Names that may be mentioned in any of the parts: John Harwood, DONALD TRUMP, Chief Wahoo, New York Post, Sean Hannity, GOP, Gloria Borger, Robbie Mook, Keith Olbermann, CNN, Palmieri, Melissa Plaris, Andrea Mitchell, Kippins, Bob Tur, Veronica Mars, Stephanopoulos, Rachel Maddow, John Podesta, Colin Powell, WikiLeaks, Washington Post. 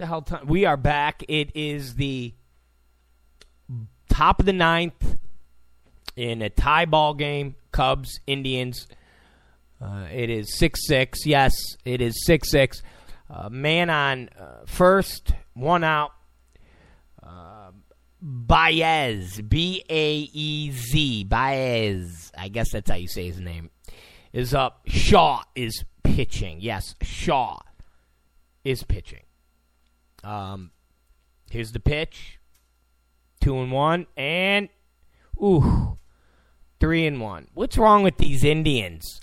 The hell time. We are back. It is the top of the ninth in a tie ball game. Cubs, Indians. It is 6-6. Yes, it is 6-6. Man on first, one out. Baez, B-A-E-Z, Baez. I guess that's how you say his name. Is up. Shaw is pitching. Yes, Shaw is pitching. Here's the pitch. 2-1 and 3-1. What's wrong with these Indians?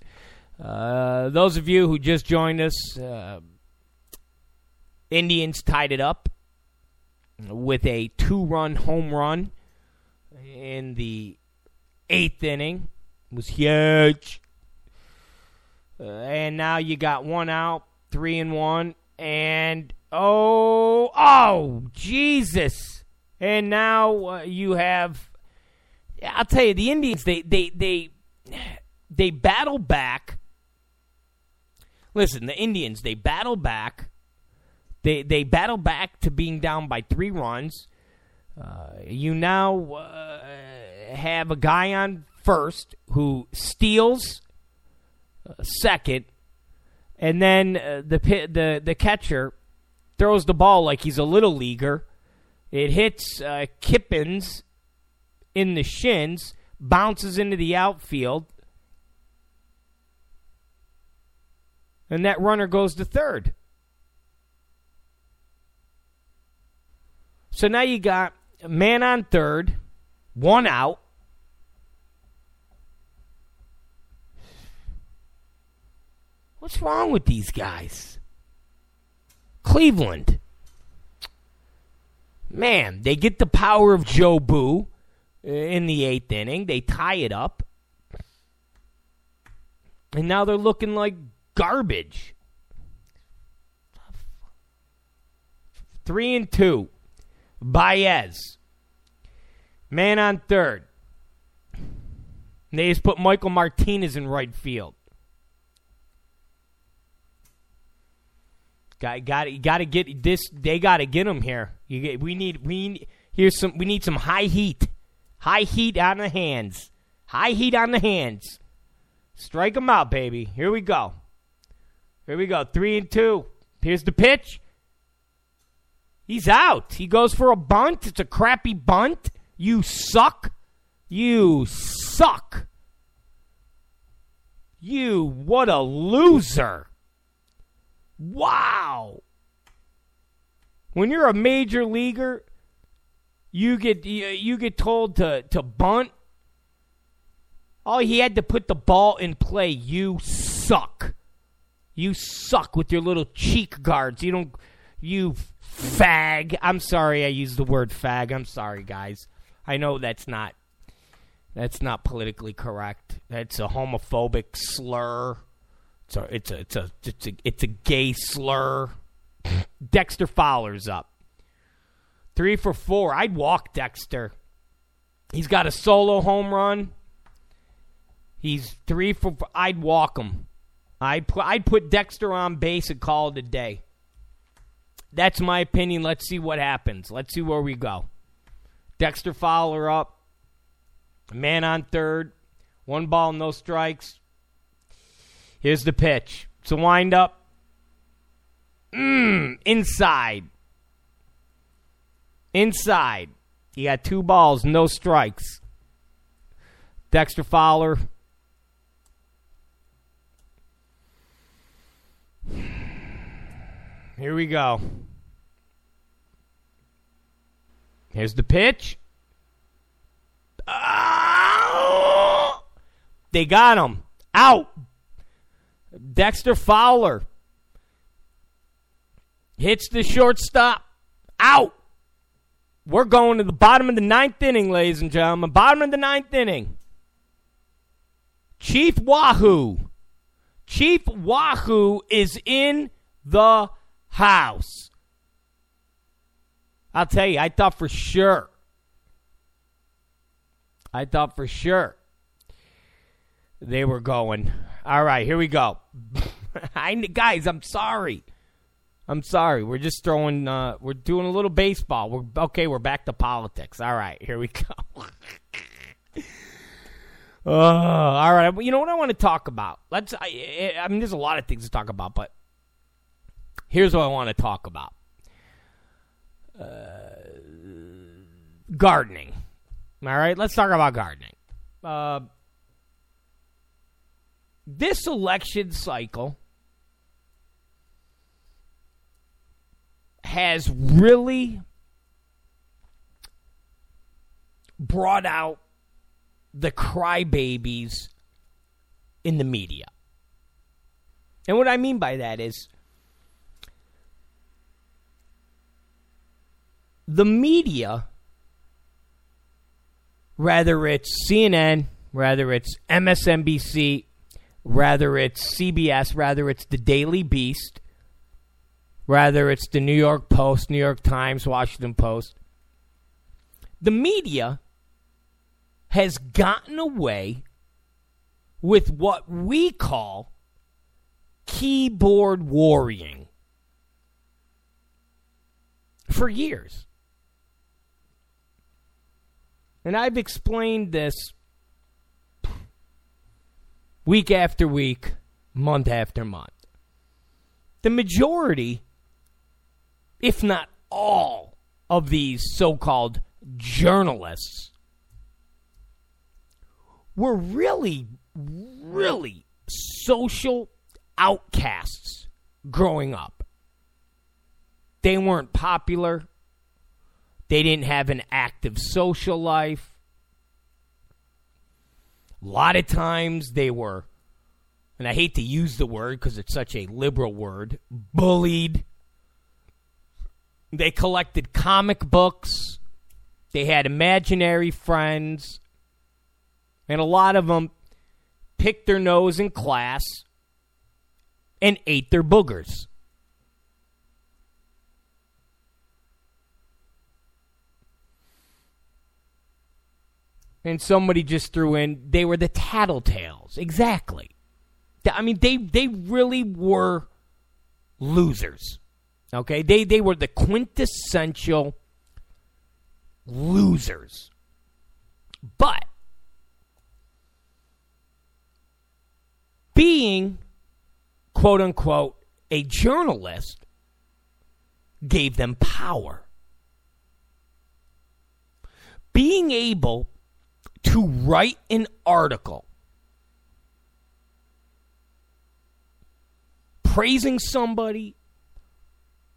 Those of you who just joined us, Indians tied it up with a 2-run home run in the 8th inning. It was huge. And now you got one out, 3-1, and Jesus. And now you have, I'll tell you, the Indians, they battle back. Listen, the Indians, they battle back. They battle back to being down by 3 runs. You now have a guy on first who steals second, and then the catcher throws the ball like he's a little leaguer. It hits Kippins in the shins, bounces into the outfield, and that runner goes to third. So now you got a man on third, one out. What's wrong with these guys? Cleveland. Man, they get the power of Joe Boo in the 8th inning. They tie it up. And now they're looking like garbage. 3-2. Baez. Man on third. They just put Michael Martinez in right field. Got to get this. They got to get him here. We need some high heat on the hands. High heat on the hands. Strike them out, baby. Here we go. 3-2. Here's the pitch. He's out. He goes for a bunt. It's a crappy bunt. You suck. You, what a loser. Wow. When you're a major leaguer, you get told to bunt. Oh, he had to put the ball in play. You suck. You suck with your little cheek guards. You fag. I'm sorry I used the word fag. I'm sorry, guys. I know that's not politically correct. That's a homophobic slur. It's a gay slur. Dexter Fowler's up. 3-4. I'd walk Dexter. He's got a solo home run. He's 3-4. I'd walk him. I'd put Dexter on base and call it a day. That's my opinion. Let's see what happens. Let's see where we go. Dexter Fowler up. Man on third. 1 ball, no strikes. Here's the pitch. It's a wind-up. Inside. You got 2 balls, no strikes. Dexter Fowler. Here we go. Here's the pitch. Oh! They got him. Out. Dexter Fowler hits the shortstop. Out. We're going to the bottom of the 9th inning, ladies and gentlemen. Bottom of the 9th inning. Chief Wahoo. Chief Wahoo is in the house. I'll tell you, I thought for sure they were going. All right, here we go. Guys, I'm sorry. I'm sorry. We're just throwing, we're doing a little baseball. We're back to politics. All right, here we go. All right. You know what I want to talk about? I mean, there's a lot of things to talk about, but here's what I want to talk about. Gardening. All right, let's talk about gardening. This election cycle has really brought out the crybabies in the media. And what I mean by that is the media, whether it's CNN, whether it's MSNBC, whether it's CBS, whether it's the Daily Beast, whether it's the New York Post, New York Times, Washington Post, the media has gotten away with what we call keyboard warring for years. And I've explained this week after week, month after month. The majority, if not all, of these so-called journalists were really, really social outcasts growing up. They weren't popular. They didn't have an active social life. A lot of times they were, and I hate to use the word because it's such a liberal word, bullied. They collected comic books. They had imaginary friends. And a lot of them picked their nose in class and ate their boogers. And somebody just threw in, they were the tattletales. Exactly. I mean, they really were losers. Okay? They were the quintessential losers. But being, quote unquote, a journalist gave them power. Being able to write an article praising somebody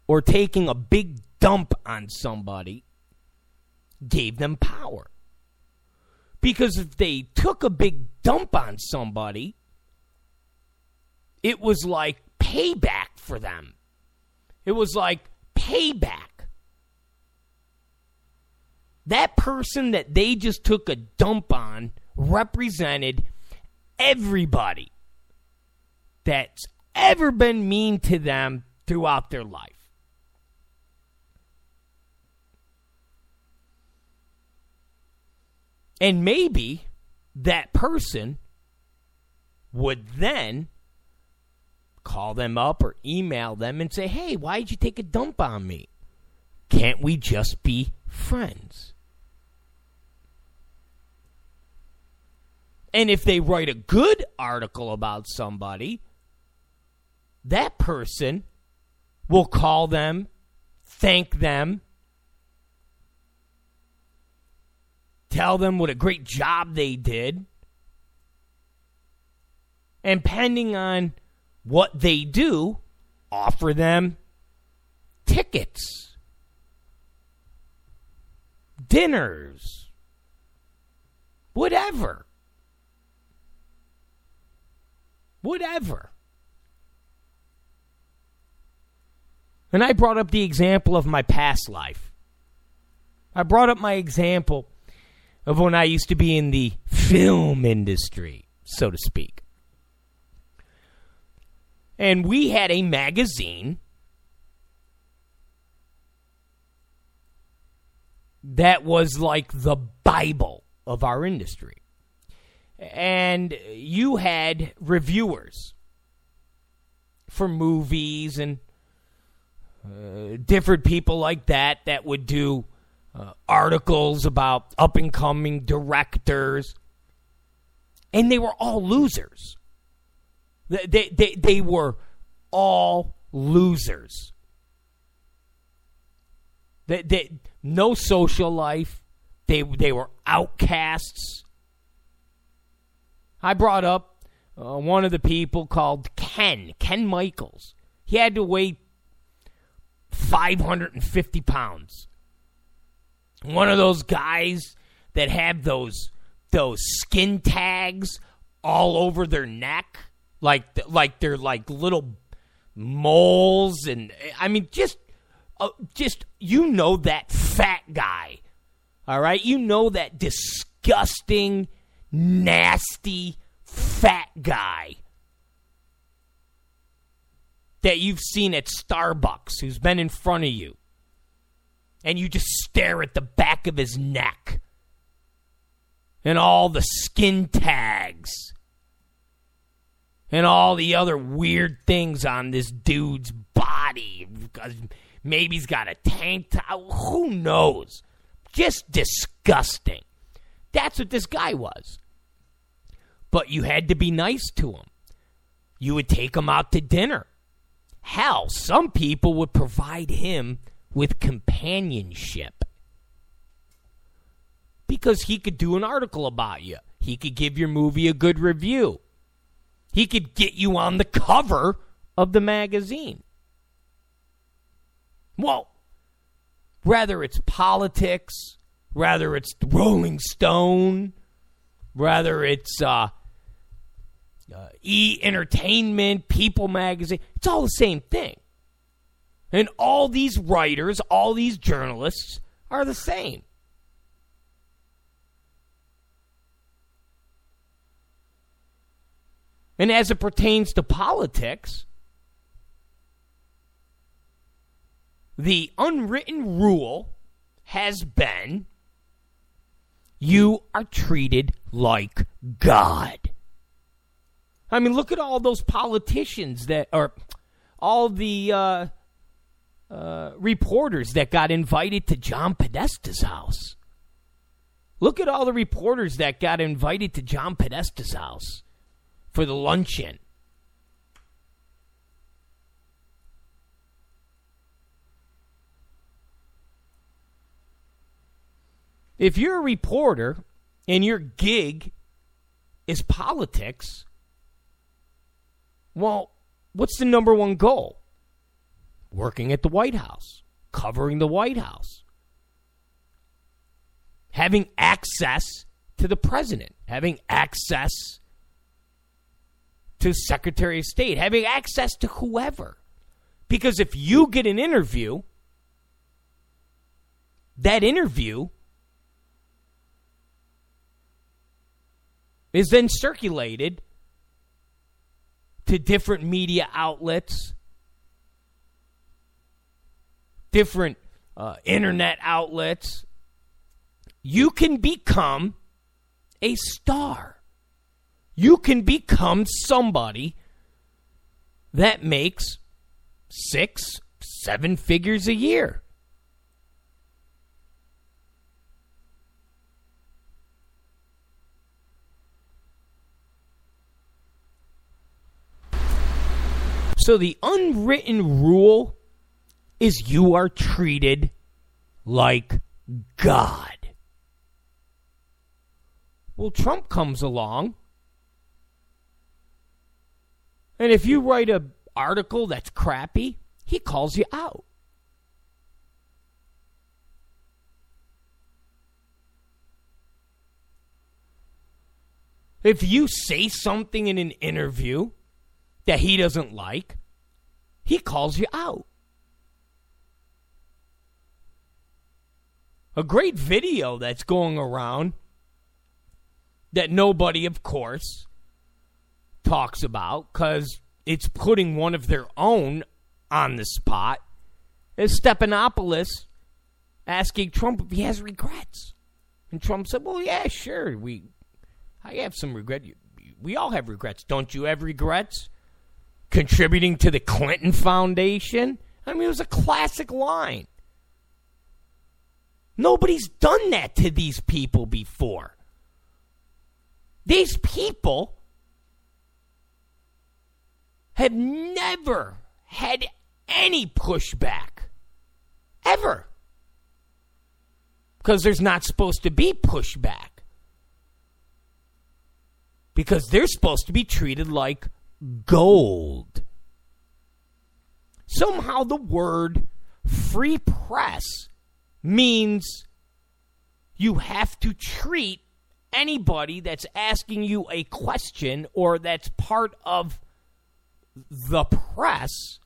or taking a big dump on somebody gave them power. Because if they took a big dump on somebody, it was like payback for them. It was like payback. That person that they just took a dump on represented everybody that's ever been mean to them throughout their life. And maybe that person would then call them up or email them and say, hey, why did you take a dump on me? Can't we just be friends? And if they write a good article about somebody, that person will call them, thank them, tell them what a great job they did, and depending on what they do, offer them tickets, dinners, whatever. Whatever. And I brought up the example of my past life. I brought up my example of when I used to be in the film industry, so to speak. And we had a magazine that was like the Bible of our industry. And you had reviewers for movies and different people like that would do articles about up-and-coming directors. And they were all losers. They were all losers. No social life. They were outcasts. I brought up one of the people called Ken Michaels. He had to weigh 550 pounds. One of those guys that have those skin tags all over their neck, like they're like little moles, and I mean just that fat guy, all right? That disgusting, nasty fat guy that you've seen at Starbucks who's been in front of you, and you just stare at the back of his neck and all the skin tags and all the other weird things on this dude's body. Maybe he's got a tank top. Who knows? Just disgusting. That's what this guy was. But you had to be nice to him. You would take him out to dinner. Hell, some people would provide him with companionship because he could do an article about you. He could give your movie a good review. He could get you on the cover of the magazine. Well, whether it's politics, whether it's Rolling Stone, whether it's E! Entertainment, People Magazine, it's all the same thing. And all these writers, all these journalists are the same. And as it pertains to politics, the unwritten rule has been you are treated like God. I mean, look at all those politicians that are, all the reporters that got invited to John Podesta's house. Look at all the reporters that got invited to John Podesta's house for the luncheon. If you're a reporter and your gig is politics, well, what's the number one goal? Working at the White House, covering the White House, having access to the president, having access to Secretary of State, having access to whoever. Because if you get an interview, that interview is then circulated to different media outlets, different internet outlets. You can become a star. You can become somebody that makes 6-7 figures a year. So the unwritten rule is you are treated like God. Well, Trump comes along, and if you write an article that's crappy, he calls you out. If you say something in an interview that he doesn't like, he calls you out. A great video that's going around that nobody, of course, talks about because it's putting one of their own on the spot is Stephanopoulos asking Trump if he has regrets. And Trump said, well, yeah, sure, I have some regret. We all have regrets. Don't you have regrets? Contributing to the Clinton Foundation? I mean, it was a classic line. Nobody's done that to these people before. These people have never had any pushback. Ever. Because there's not supposed to be pushback. Because they're supposed to be treated like gold. Somehow the word free press means you have to treat anybody that's asking you a question or that's part of the press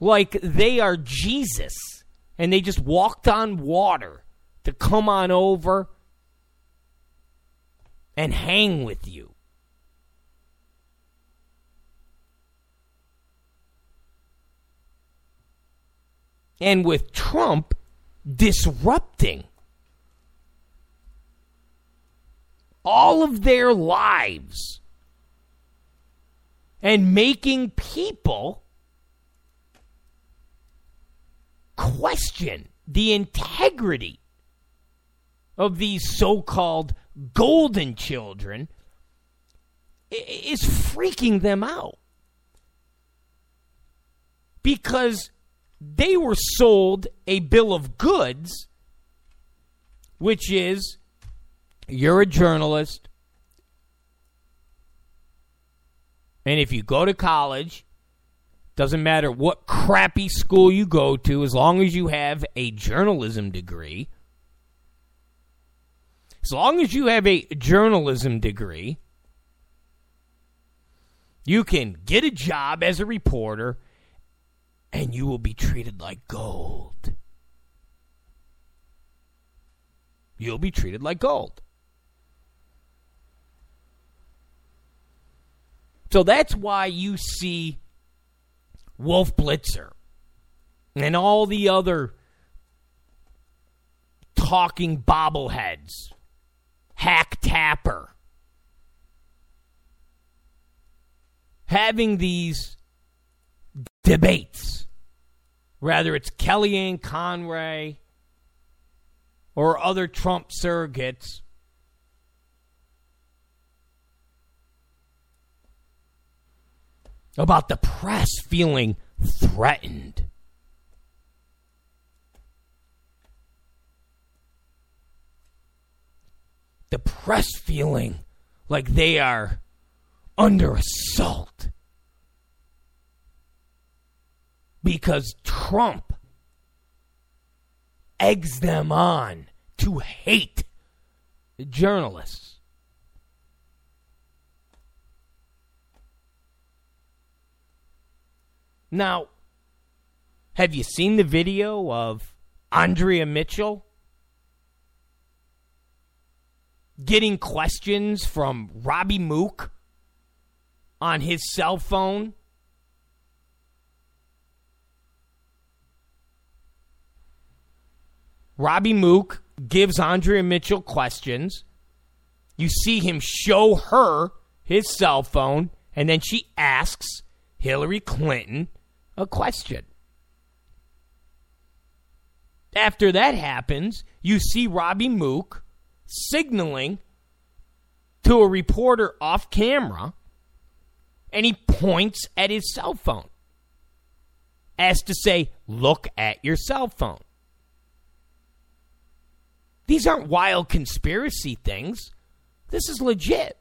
like they are Jesus and they just walked on water to come on over and hang with you. And with Trump disrupting all of their lives and making people question the integrity of these so-called golden children is freaking them out. Because they were sold a bill of goods, which is, you're a journalist, and if you go to college, doesn't matter what crappy school you go to, as long as you have a journalism degree, as long as you have a journalism degree, you can get a job as a reporter and you will be treated like gold. You'll be treated like gold. So that's why you see Wolf Blitzer and all the other talking bobbleheads. Hack Tapper. Having these debates. Whether it's Kellyanne Conway or other Trump surrogates. About the press feeling threatened. The press feeling like they are under assault because Trump eggs them on to hate journalists. Now, have you seen the video of Andrea Mitchell getting questions from Robbie Mook on his cell phone? Robbie Mook gives Andrea Mitchell questions. You see him show her his cell phone, and then she asks Hillary Clinton a question. After that happens, you see Robbie Mook signaling to a reporter off camera, and he points at his cell phone as to say, look at your cell phone. These aren't wild conspiracy things. This is legit.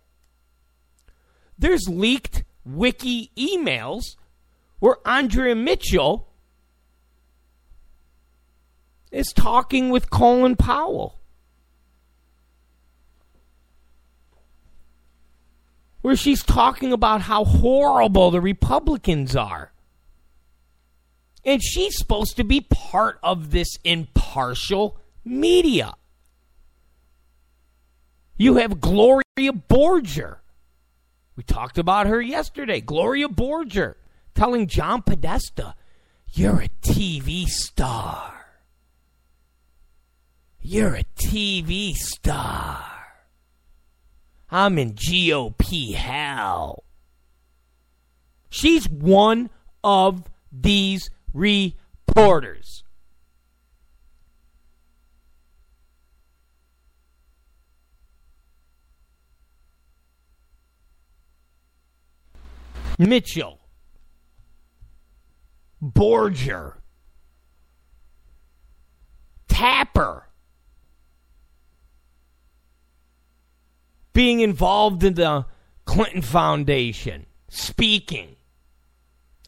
There's leaked wiki emails where Andrea Mitchell is talking with Colin Powell, where she's talking about how horrible the Republicans are. And she's supposed to be part of this impartial media. You have Gloria Borger. We talked about her yesterday. Gloria Borger telling John Podesta, you're a TV star. You're a TV star. I'm in GOP hell. She's one of these reporters. Mitchell, Borger, Tapper, being involved in the Clinton Foundation, speaking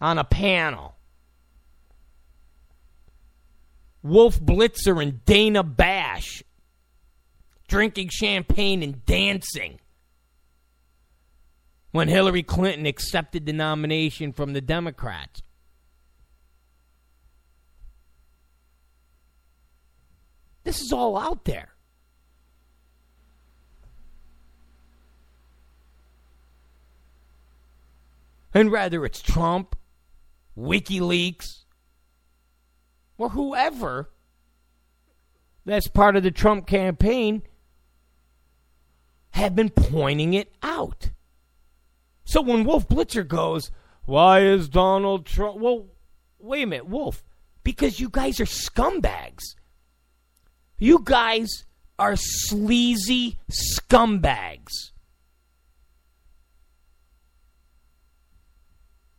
on a panel. Wolf Blitzer and Dana Bash, drinking champagne and dancing when Hillary Clinton accepted the nomination from the Democrats. This is all out there. And whether it's Trump, WikiLeaks, or whoever that's part of the Trump campaign, have been pointing it out. So when Wolf Blitzer goes, why is Donald Trump... Well, wait a minute, Wolf. Because you guys are scumbags. You guys are sleazy scumbags.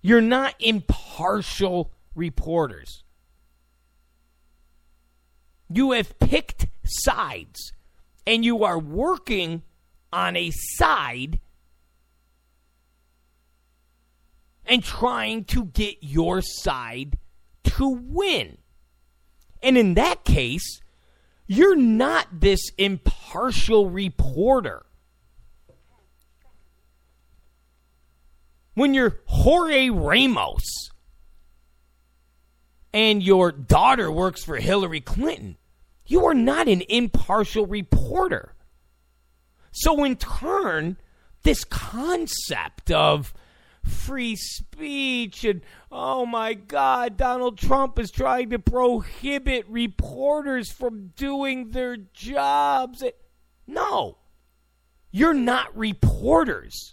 You're not impartial reporters. You have picked sides, and you are working on a side and trying to get your side to win. And in that case, you're not this impartial reporter. When you're Jorge Ramos and your daughter works for Hillary Clinton, you are not an impartial reporter. So in turn, this concept of free speech and, oh my God, Donald Trump is trying to prohibit reporters from doing their jobs. No, you're not reporters.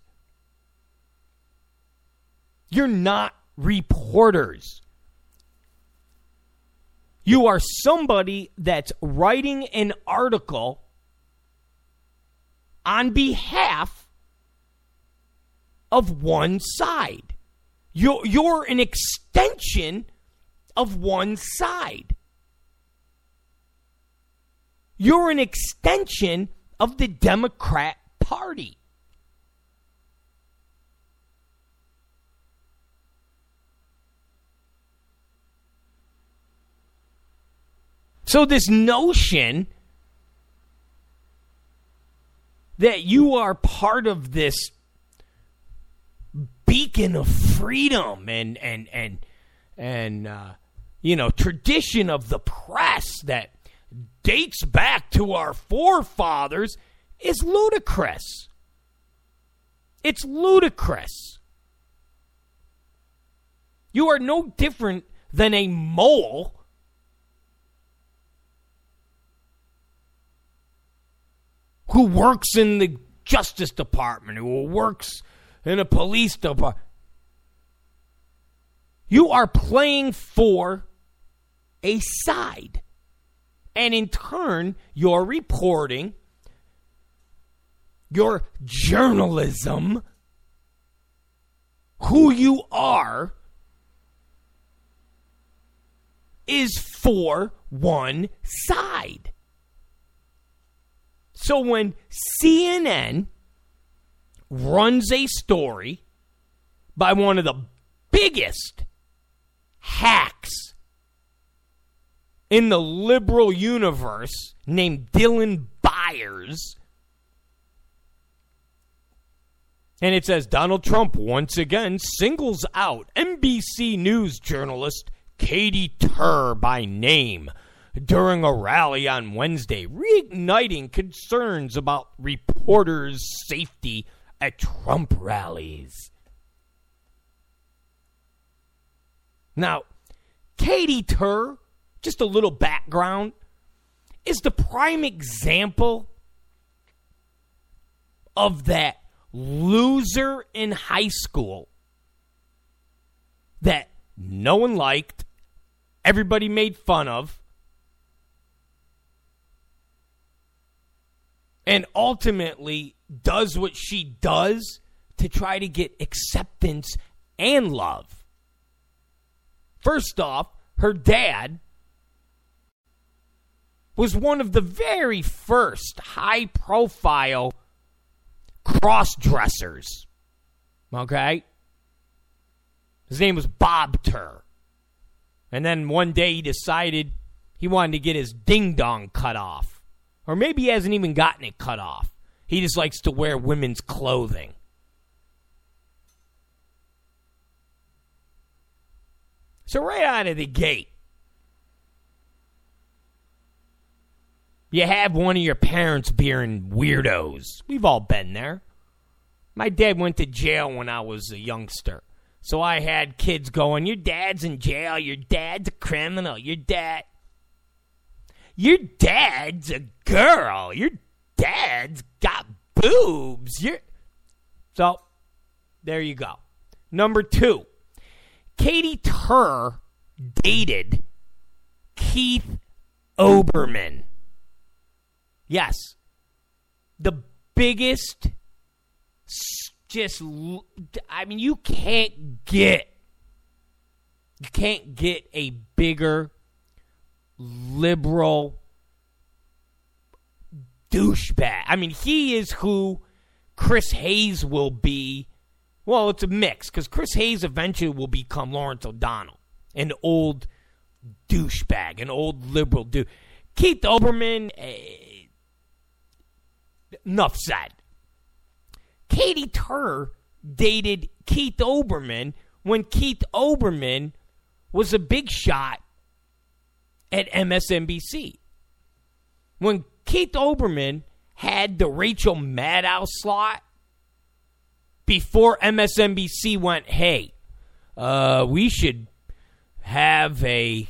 You're not reporters. You are somebody that's writing an article on behalf of one side. You're an extension of one side. You're an extension of the Democrat Party. So this notion that you are part of this beacon of freedom and tradition of the press that dates back to our forefathers is ludicrous. It's ludicrous. You are no different than a mole who works in the Justice Department, who works in a police department. You are playing for a side. And in turn, your reporting, your journalism, who you are, is for one side. So when CNN runs a story by one of the biggest hacks in the liberal universe named Dylan Byers, and it says Donald Trump once again singles out NBC News journalist Katy Tur by name during a rally on Wednesday, reigniting concerns about reporters' safety at Trump rallies. Now, Katy Tur, just a little background, is the prime example of that loser in high school that no one liked, everybody made fun of, and ultimately does what she does to try to get acceptance and love. First off, her dad was one of the very first high-profile cross-dressers. Okay? His name was Bob Tur. And then one day he decided he wanted to get his ding-dong cut off. Or maybe he hasn't even gotten it cut off. He just likes to wear women's clothing. So right out of the gate, you have one of your parents being weirdos. We've all been there. My dad went to jail when I was a youngster. So I had kids going, your dad's in jail, your dad's a criminal, your dad's a girl, your dad's got boobs. So, there you go. Number two, Katy Tur dated Keith Olbermann. Yes, the biggest, you can't get a bigger liberal douchebag. I mean, he is who Chris Hayes will be. Well, it's a mix, because Chris Hayes eventually will become Lawrence O'Donnell, an old douchebag, an old liberal dude. Keith Olbermann... Enough said. Katy Tur dated Keith Olbermann when Keith Olbermann was a big shot at MSNBC. When Keith Olbermann had the Rachel Maddow slot before MSNBC went, hey, we should have a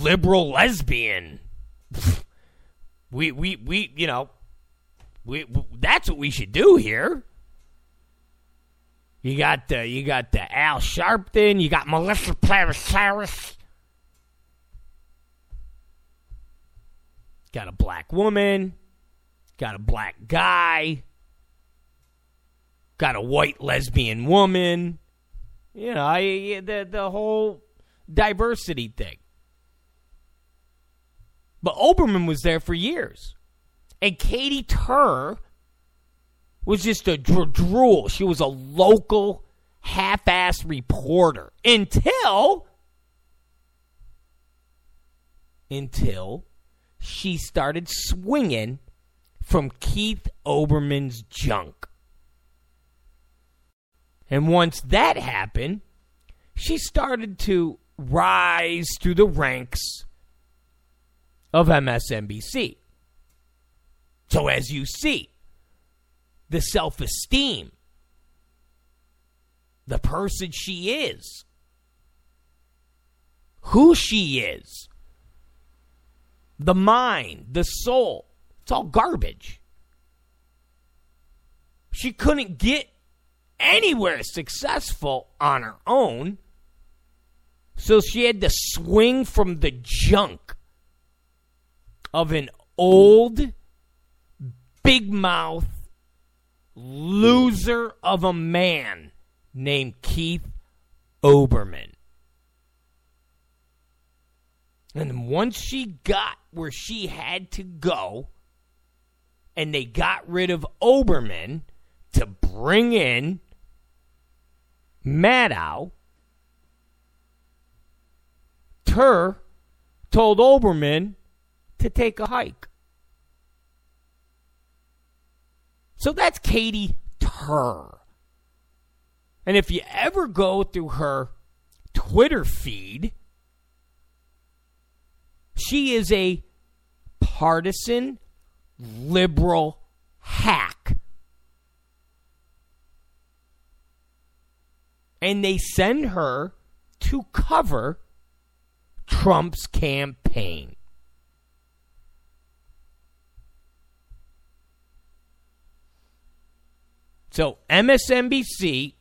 liberal lesbian. We that's what we should do here. You got the Al Sharpton, you got Melissa Plaris, got a black woman, got a black guy, got a white lesbian woman. You know, the whole diversity thing. But Olbermann was there for years. And Katy Tur was just a drool. She was a local half-ass reporter. Until she started swinging from Keith Olbermann's junk. And once that happened, she started to rise through the ranks of MSNBC. So as you see, the self-esteem, the person she is, who she is, the mind, the soul, it's all garbage. She couldn't get anywhere successful on her own, so she had to swing from the junk of an old, big mouth, loser of a man named Keith Olbermann. And once she got where she had to go, and they got rid of Olbermann to bring in Maddow, Tur told Olbermann to take a hike. So that's Katy Tur. And if you ever go through her Twitter feed, she is a partisan liberal hack. And they send her to cover Trump's campaign. So MSNBC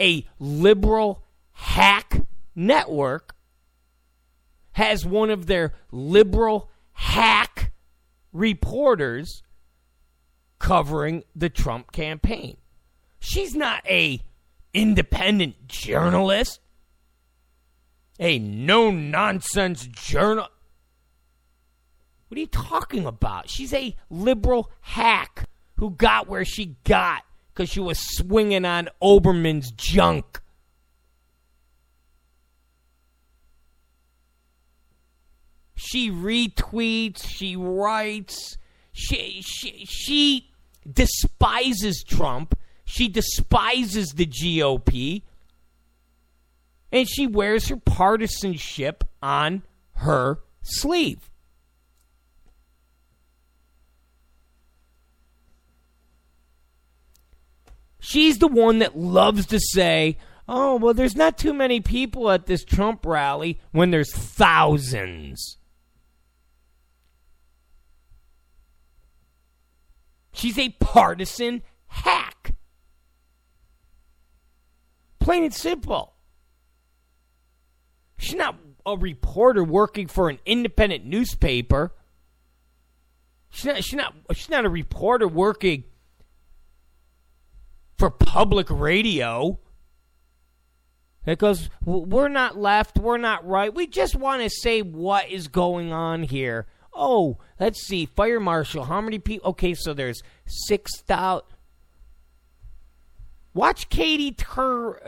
a liberal hack network has one of their liberal hack reporters covering the Trump campaign. She's not a independent journalist, a no-nonsense journal. What are you talking about? She's a liberal hack who got where she got because she was swinging on Olbermann's junk. She retweets, she writes, she despises Trump, she despises the GOP, and she wears her partisanship on her sleeve. She's the one that loves to say, oh, well, there's not too many people at this Trump rally when there's thousands. She's a partisan hack. Plain and simple. She's not a reporter working for an independent newspaper. She's not a reporter working for public radio that goes, we're not left, we're not right, we just want to say what is going on here. Oh, let's see, fire marshal, how many people? Okay, so there's 6,000. Watch Katy Tur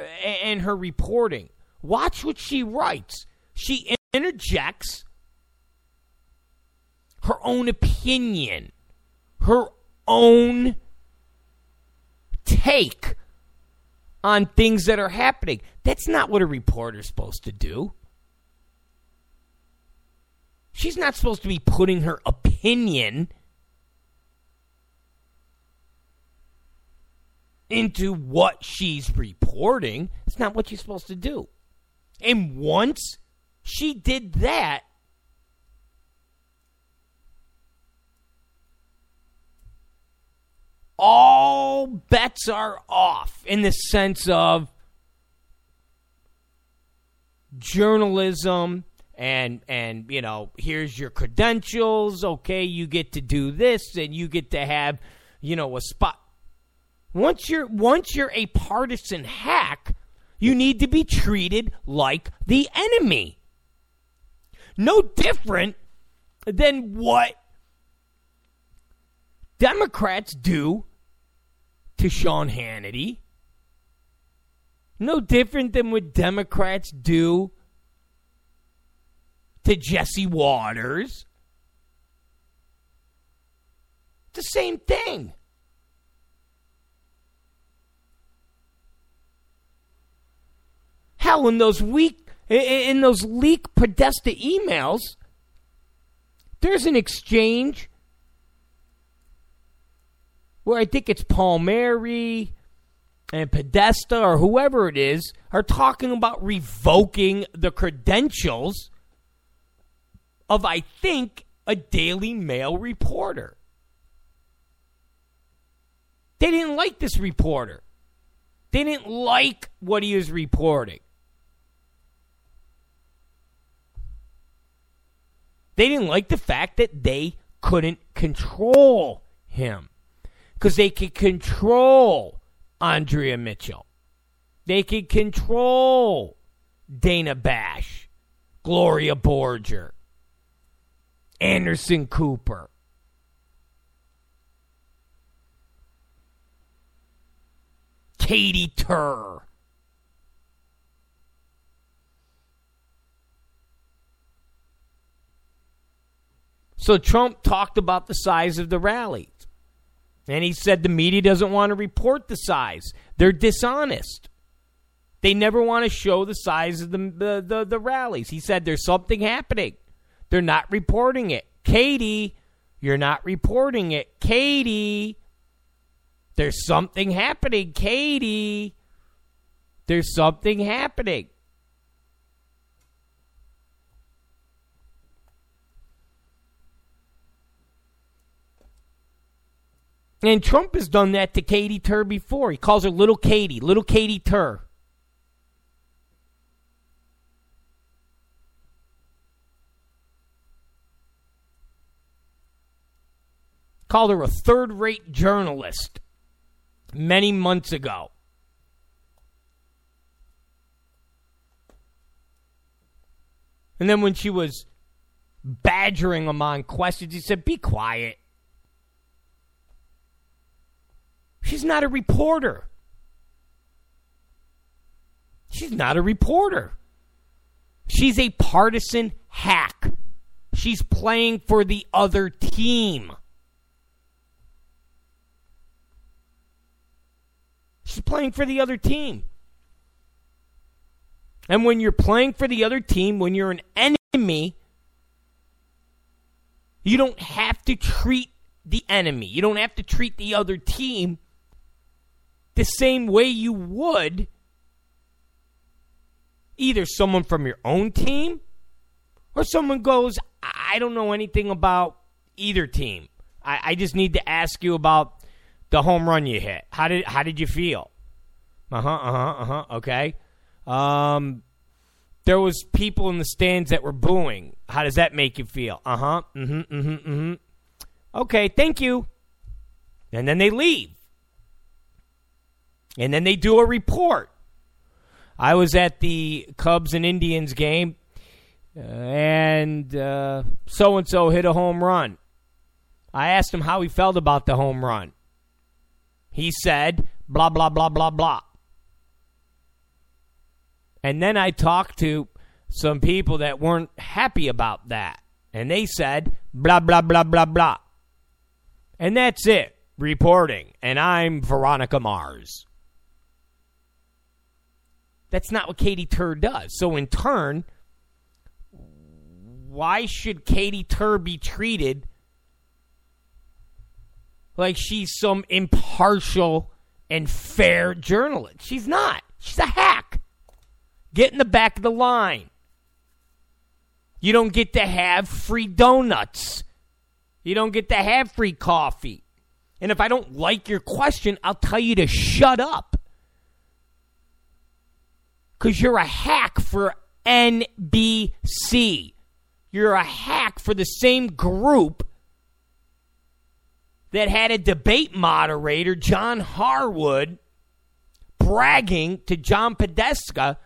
and her reporting. Watch what she writes. She interjects her own opinion, her own take on things that are happening. That's not what a reporter's supposed to do. She's not supposed to be putting her opinion into what she's reporting. It's not what she's supposed to do. And once she did that, all bets are off in the sense of journalism and you know, here's your credentials, okay, you get to do this and you get to have, you know, a spot. Once you're a partisan hack, you need to be treated like the enemy. No different than what Democrats do to Sean Hannity. No different than what Democrats do to Jesse Waters. The same thing. Hell, in those leaked Podesta emails, there's an exchange where I think it's Palmieri and Podesta or whoever it is are talking about revoking the credentials of, I think, a Daily Mail reporter. They didn't like this reporter. They didn't like what he was reporting. They didn't like the fact that they couldn't control him. Because they could control Andrea Mitchell. They could control Dana Bash, Gloria Borger, Anderson Cooper. Katy Tur. So Trump talked about the size of the rally. And he said the media doesn't want to report the size. They're dishonest. They never want to show the size of the rallies. He said there's something happening. They're not reporting it. Katy, you're not reporting it. Katy, there's something happening. Katy, there's something happening. And Trump has done that to Katy Tur before. He calls her Little Katy Tur. called her a third-rate journalist many months ago. And then when she was badgering him on questions, he said, be quiet. She's not a reporter. She's not a reporter. She's a partisan hack. She's playing for the other team. She's playing for the other team. And when you're playing for the other team, when you're an enemy, you don't have to treat the enemy. You don't have to treat the other team the same way you would either someone from your own team or someone goes, I don't know anything about either team. I just need to ask you about the home run you hit. How did you feel? Okay. There was people in the stands that were booing. How does that make you feel? Okay, thank you. And then they leave. And then they do a report. I was at the Cubs and Indians game, and so-and-so hit a home run. I asked him how he felt about the home run. He said, blah, blah, blah, blah, blah. And then I talked to some people that weren't happy about that. And they said, blah, blah, blah, blah, blah. And that's it. Reporting. And I'm Veronica Mars. That's not what Katy Tur does. So in turn, why should Katy Tur be treated like she's some impartial and fair journalist? She's not. She's a hack. Get in the back of the line. You don't get to have free donuts. You don't get to have free coffee. And if I don't like your question, I'll tell you to shut up. Because you're a hack for NBC. You're a hack for the same group that had a debate moderator, John Harwood, bragging to John Podesta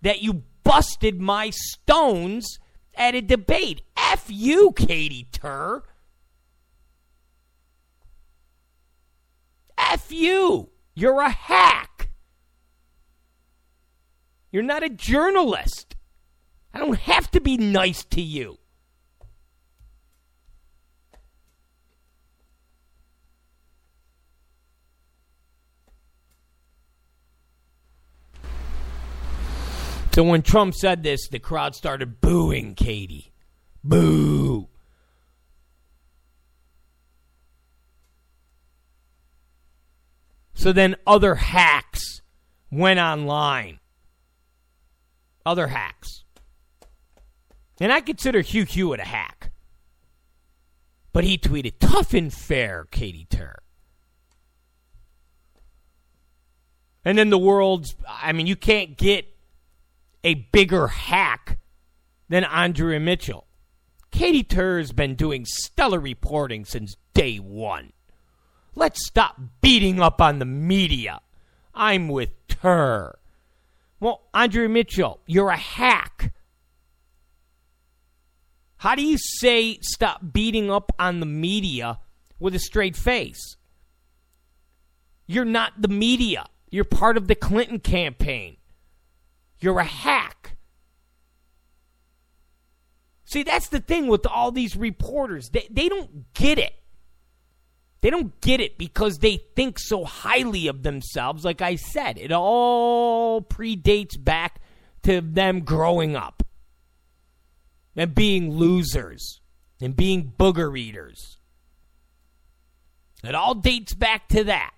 that you busted my stones at a debate. F you, Katy Tur. F you. You're a hack. You're not a journalist. I don't have to be nice to you. So when Trump said this, the crowd started booing Katy. Boo. So then other hacks went online. Other hacks. And I consider Hugh Hewitt a hack. But he tweeted, tough and fair, Katy Tur. And then the world's, you can't get a bigger hack than Andrea Mitchell. Katy Tur has been doing stellar reporting since day one. Let's stop beating up on the media. I'm with Tur. Well, Andrea Mitchell, you're a hack. How do you say stop beating up on the media with a straight face? You're not the media. You're part of the Clinton campaign. You're a hack. See, that's the thing with all these reporters. They don't get it. They don't get it because they think so highly of themselves. Like I said, it all predates back to them growing up and being losers and being booger eaters. It all dates back to that.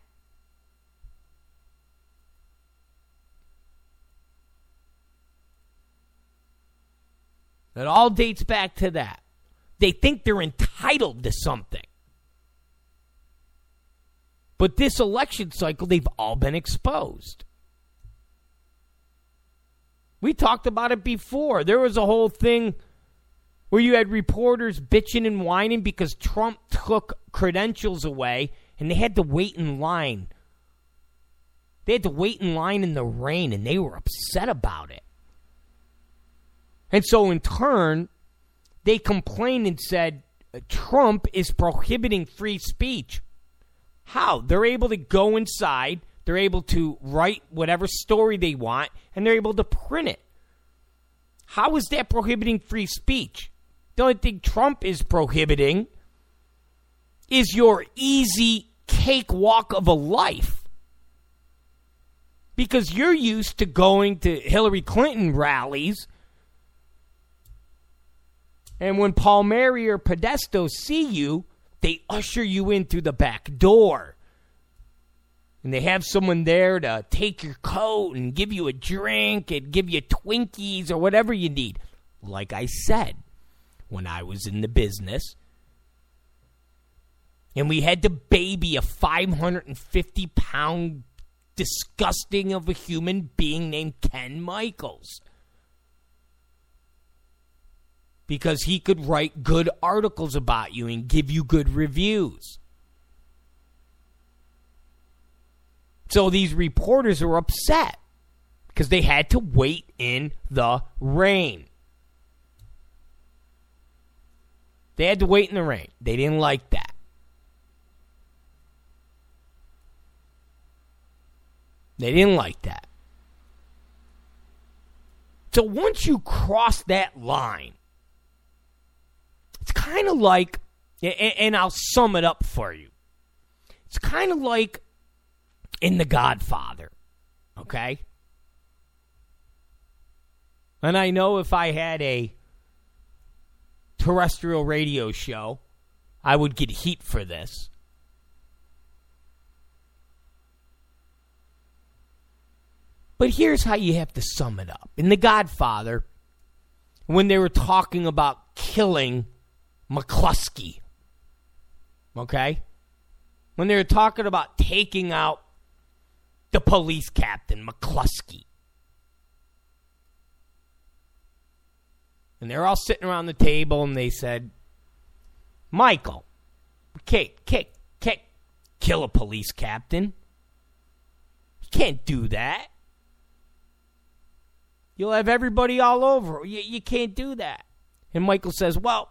It all dates back to that. They think they're entitled to something. But this election cycle, they've all been exposed. We talked about it before. There was a whole thing where you had reporters bitching and whining because Trump took credentials away and they had to wait in line. They had to wait in line in the rain, and they were upset about it. And so, in turn, they complained and said, Trump is prohibiting free speech. How? They're able to go inside, they're able to write whatever story they want, and they're able to print it. How is that prohibiting free speech? The only thing Trump is prohibiting is your easy cakewalk of a life. Because you're used to going to Hillary Clinton rallies, and when Palmieri or Podesta see you, they usher you in through the back door. And they have someone there to take your coat and give you a drink and give you Twinkies or whatever you need. Like I said, when I was in the business, and we had to baby a 550-pound disgusting of a human being named Ken Michaels because he could write good articles about you and give you good reviews. So these reporters are upset because they had to wait in the rain. They had to wait in the rain. They didn't like that. They didn't like that. So once you cross that line, it's kind of like, and I'll sum it up for you. It's kind of like in The Godfather, okay? And I know if I had a terrestrial radio show, I would get heat for this. But here's how you have to sum it up. In The Godfather, when they were talking about killing McCluskey, okay? When they were talking about taking out the police captain, McCluskey. And they're all sitting around the table and they said, Michael, can't kill a police captain. You can't do that. You'll have everybody all over. You can't do that. And Michael says, well,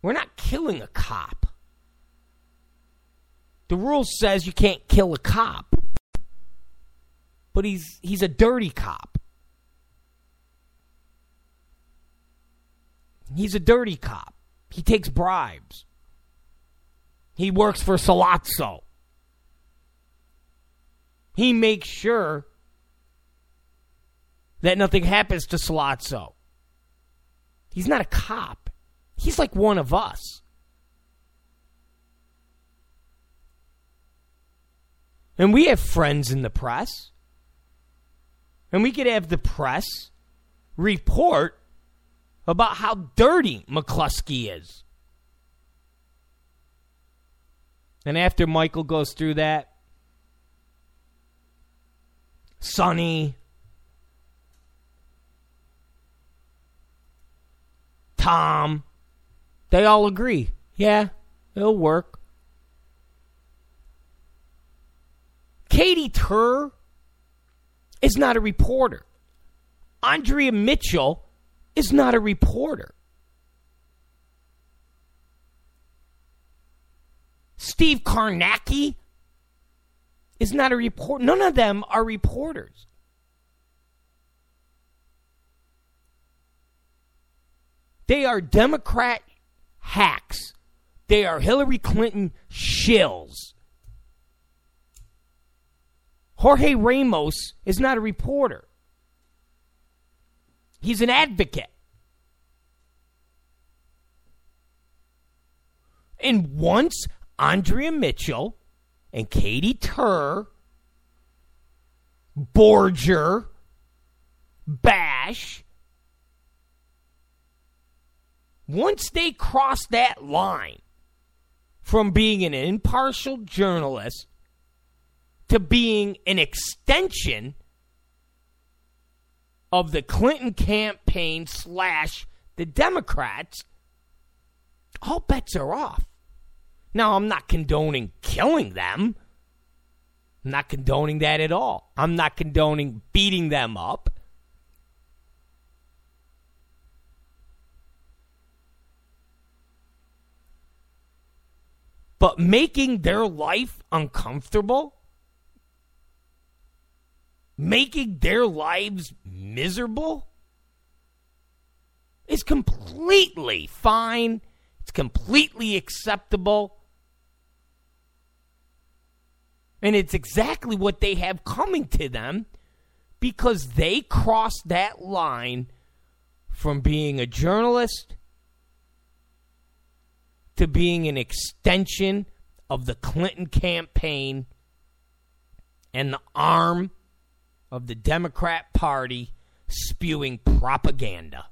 we're not killing a cop. The rule says you can't kill a cop. But he's a dirty cop. He's a dirty cop. He takes bribes. He works for Sollozzo. He makes sure that nothing happens to Sollozzo. He's not a cop. He's like one of us. And we have friends in the press. And we could have the press report about how dirty McCluskey is. And after Michael goes through that, Sonny, Tom, they all agree. Yeah, it'll work. Katy Tur is not a reporter. Andrea Mitchell is not a reporter. Steve Kornacki is not a reporter. None of them are reporters. They are Democrat hacks. They are Hillary Clinton shills. Jorge Ramos is not a reporter. He's an advocate. And once Andrea Mitchell and Katy Tur, Borger, Bash, once they cross that line from being an impartial journalist to being an extension of the Clinton campaign / the Democrats, all bets are off. Now, I'm not condoning killing them. I'm not condoning that at all. I'm not condoning beating them up. But making their life uncomfortable, making their lives miserable, is completely fine. It's completely acceptable. And it's exactly what they have coming to them because they crossed that line from being a journalist to being an extension of the Clinton campaign and the arm of the Democrat Party spewing propaganda.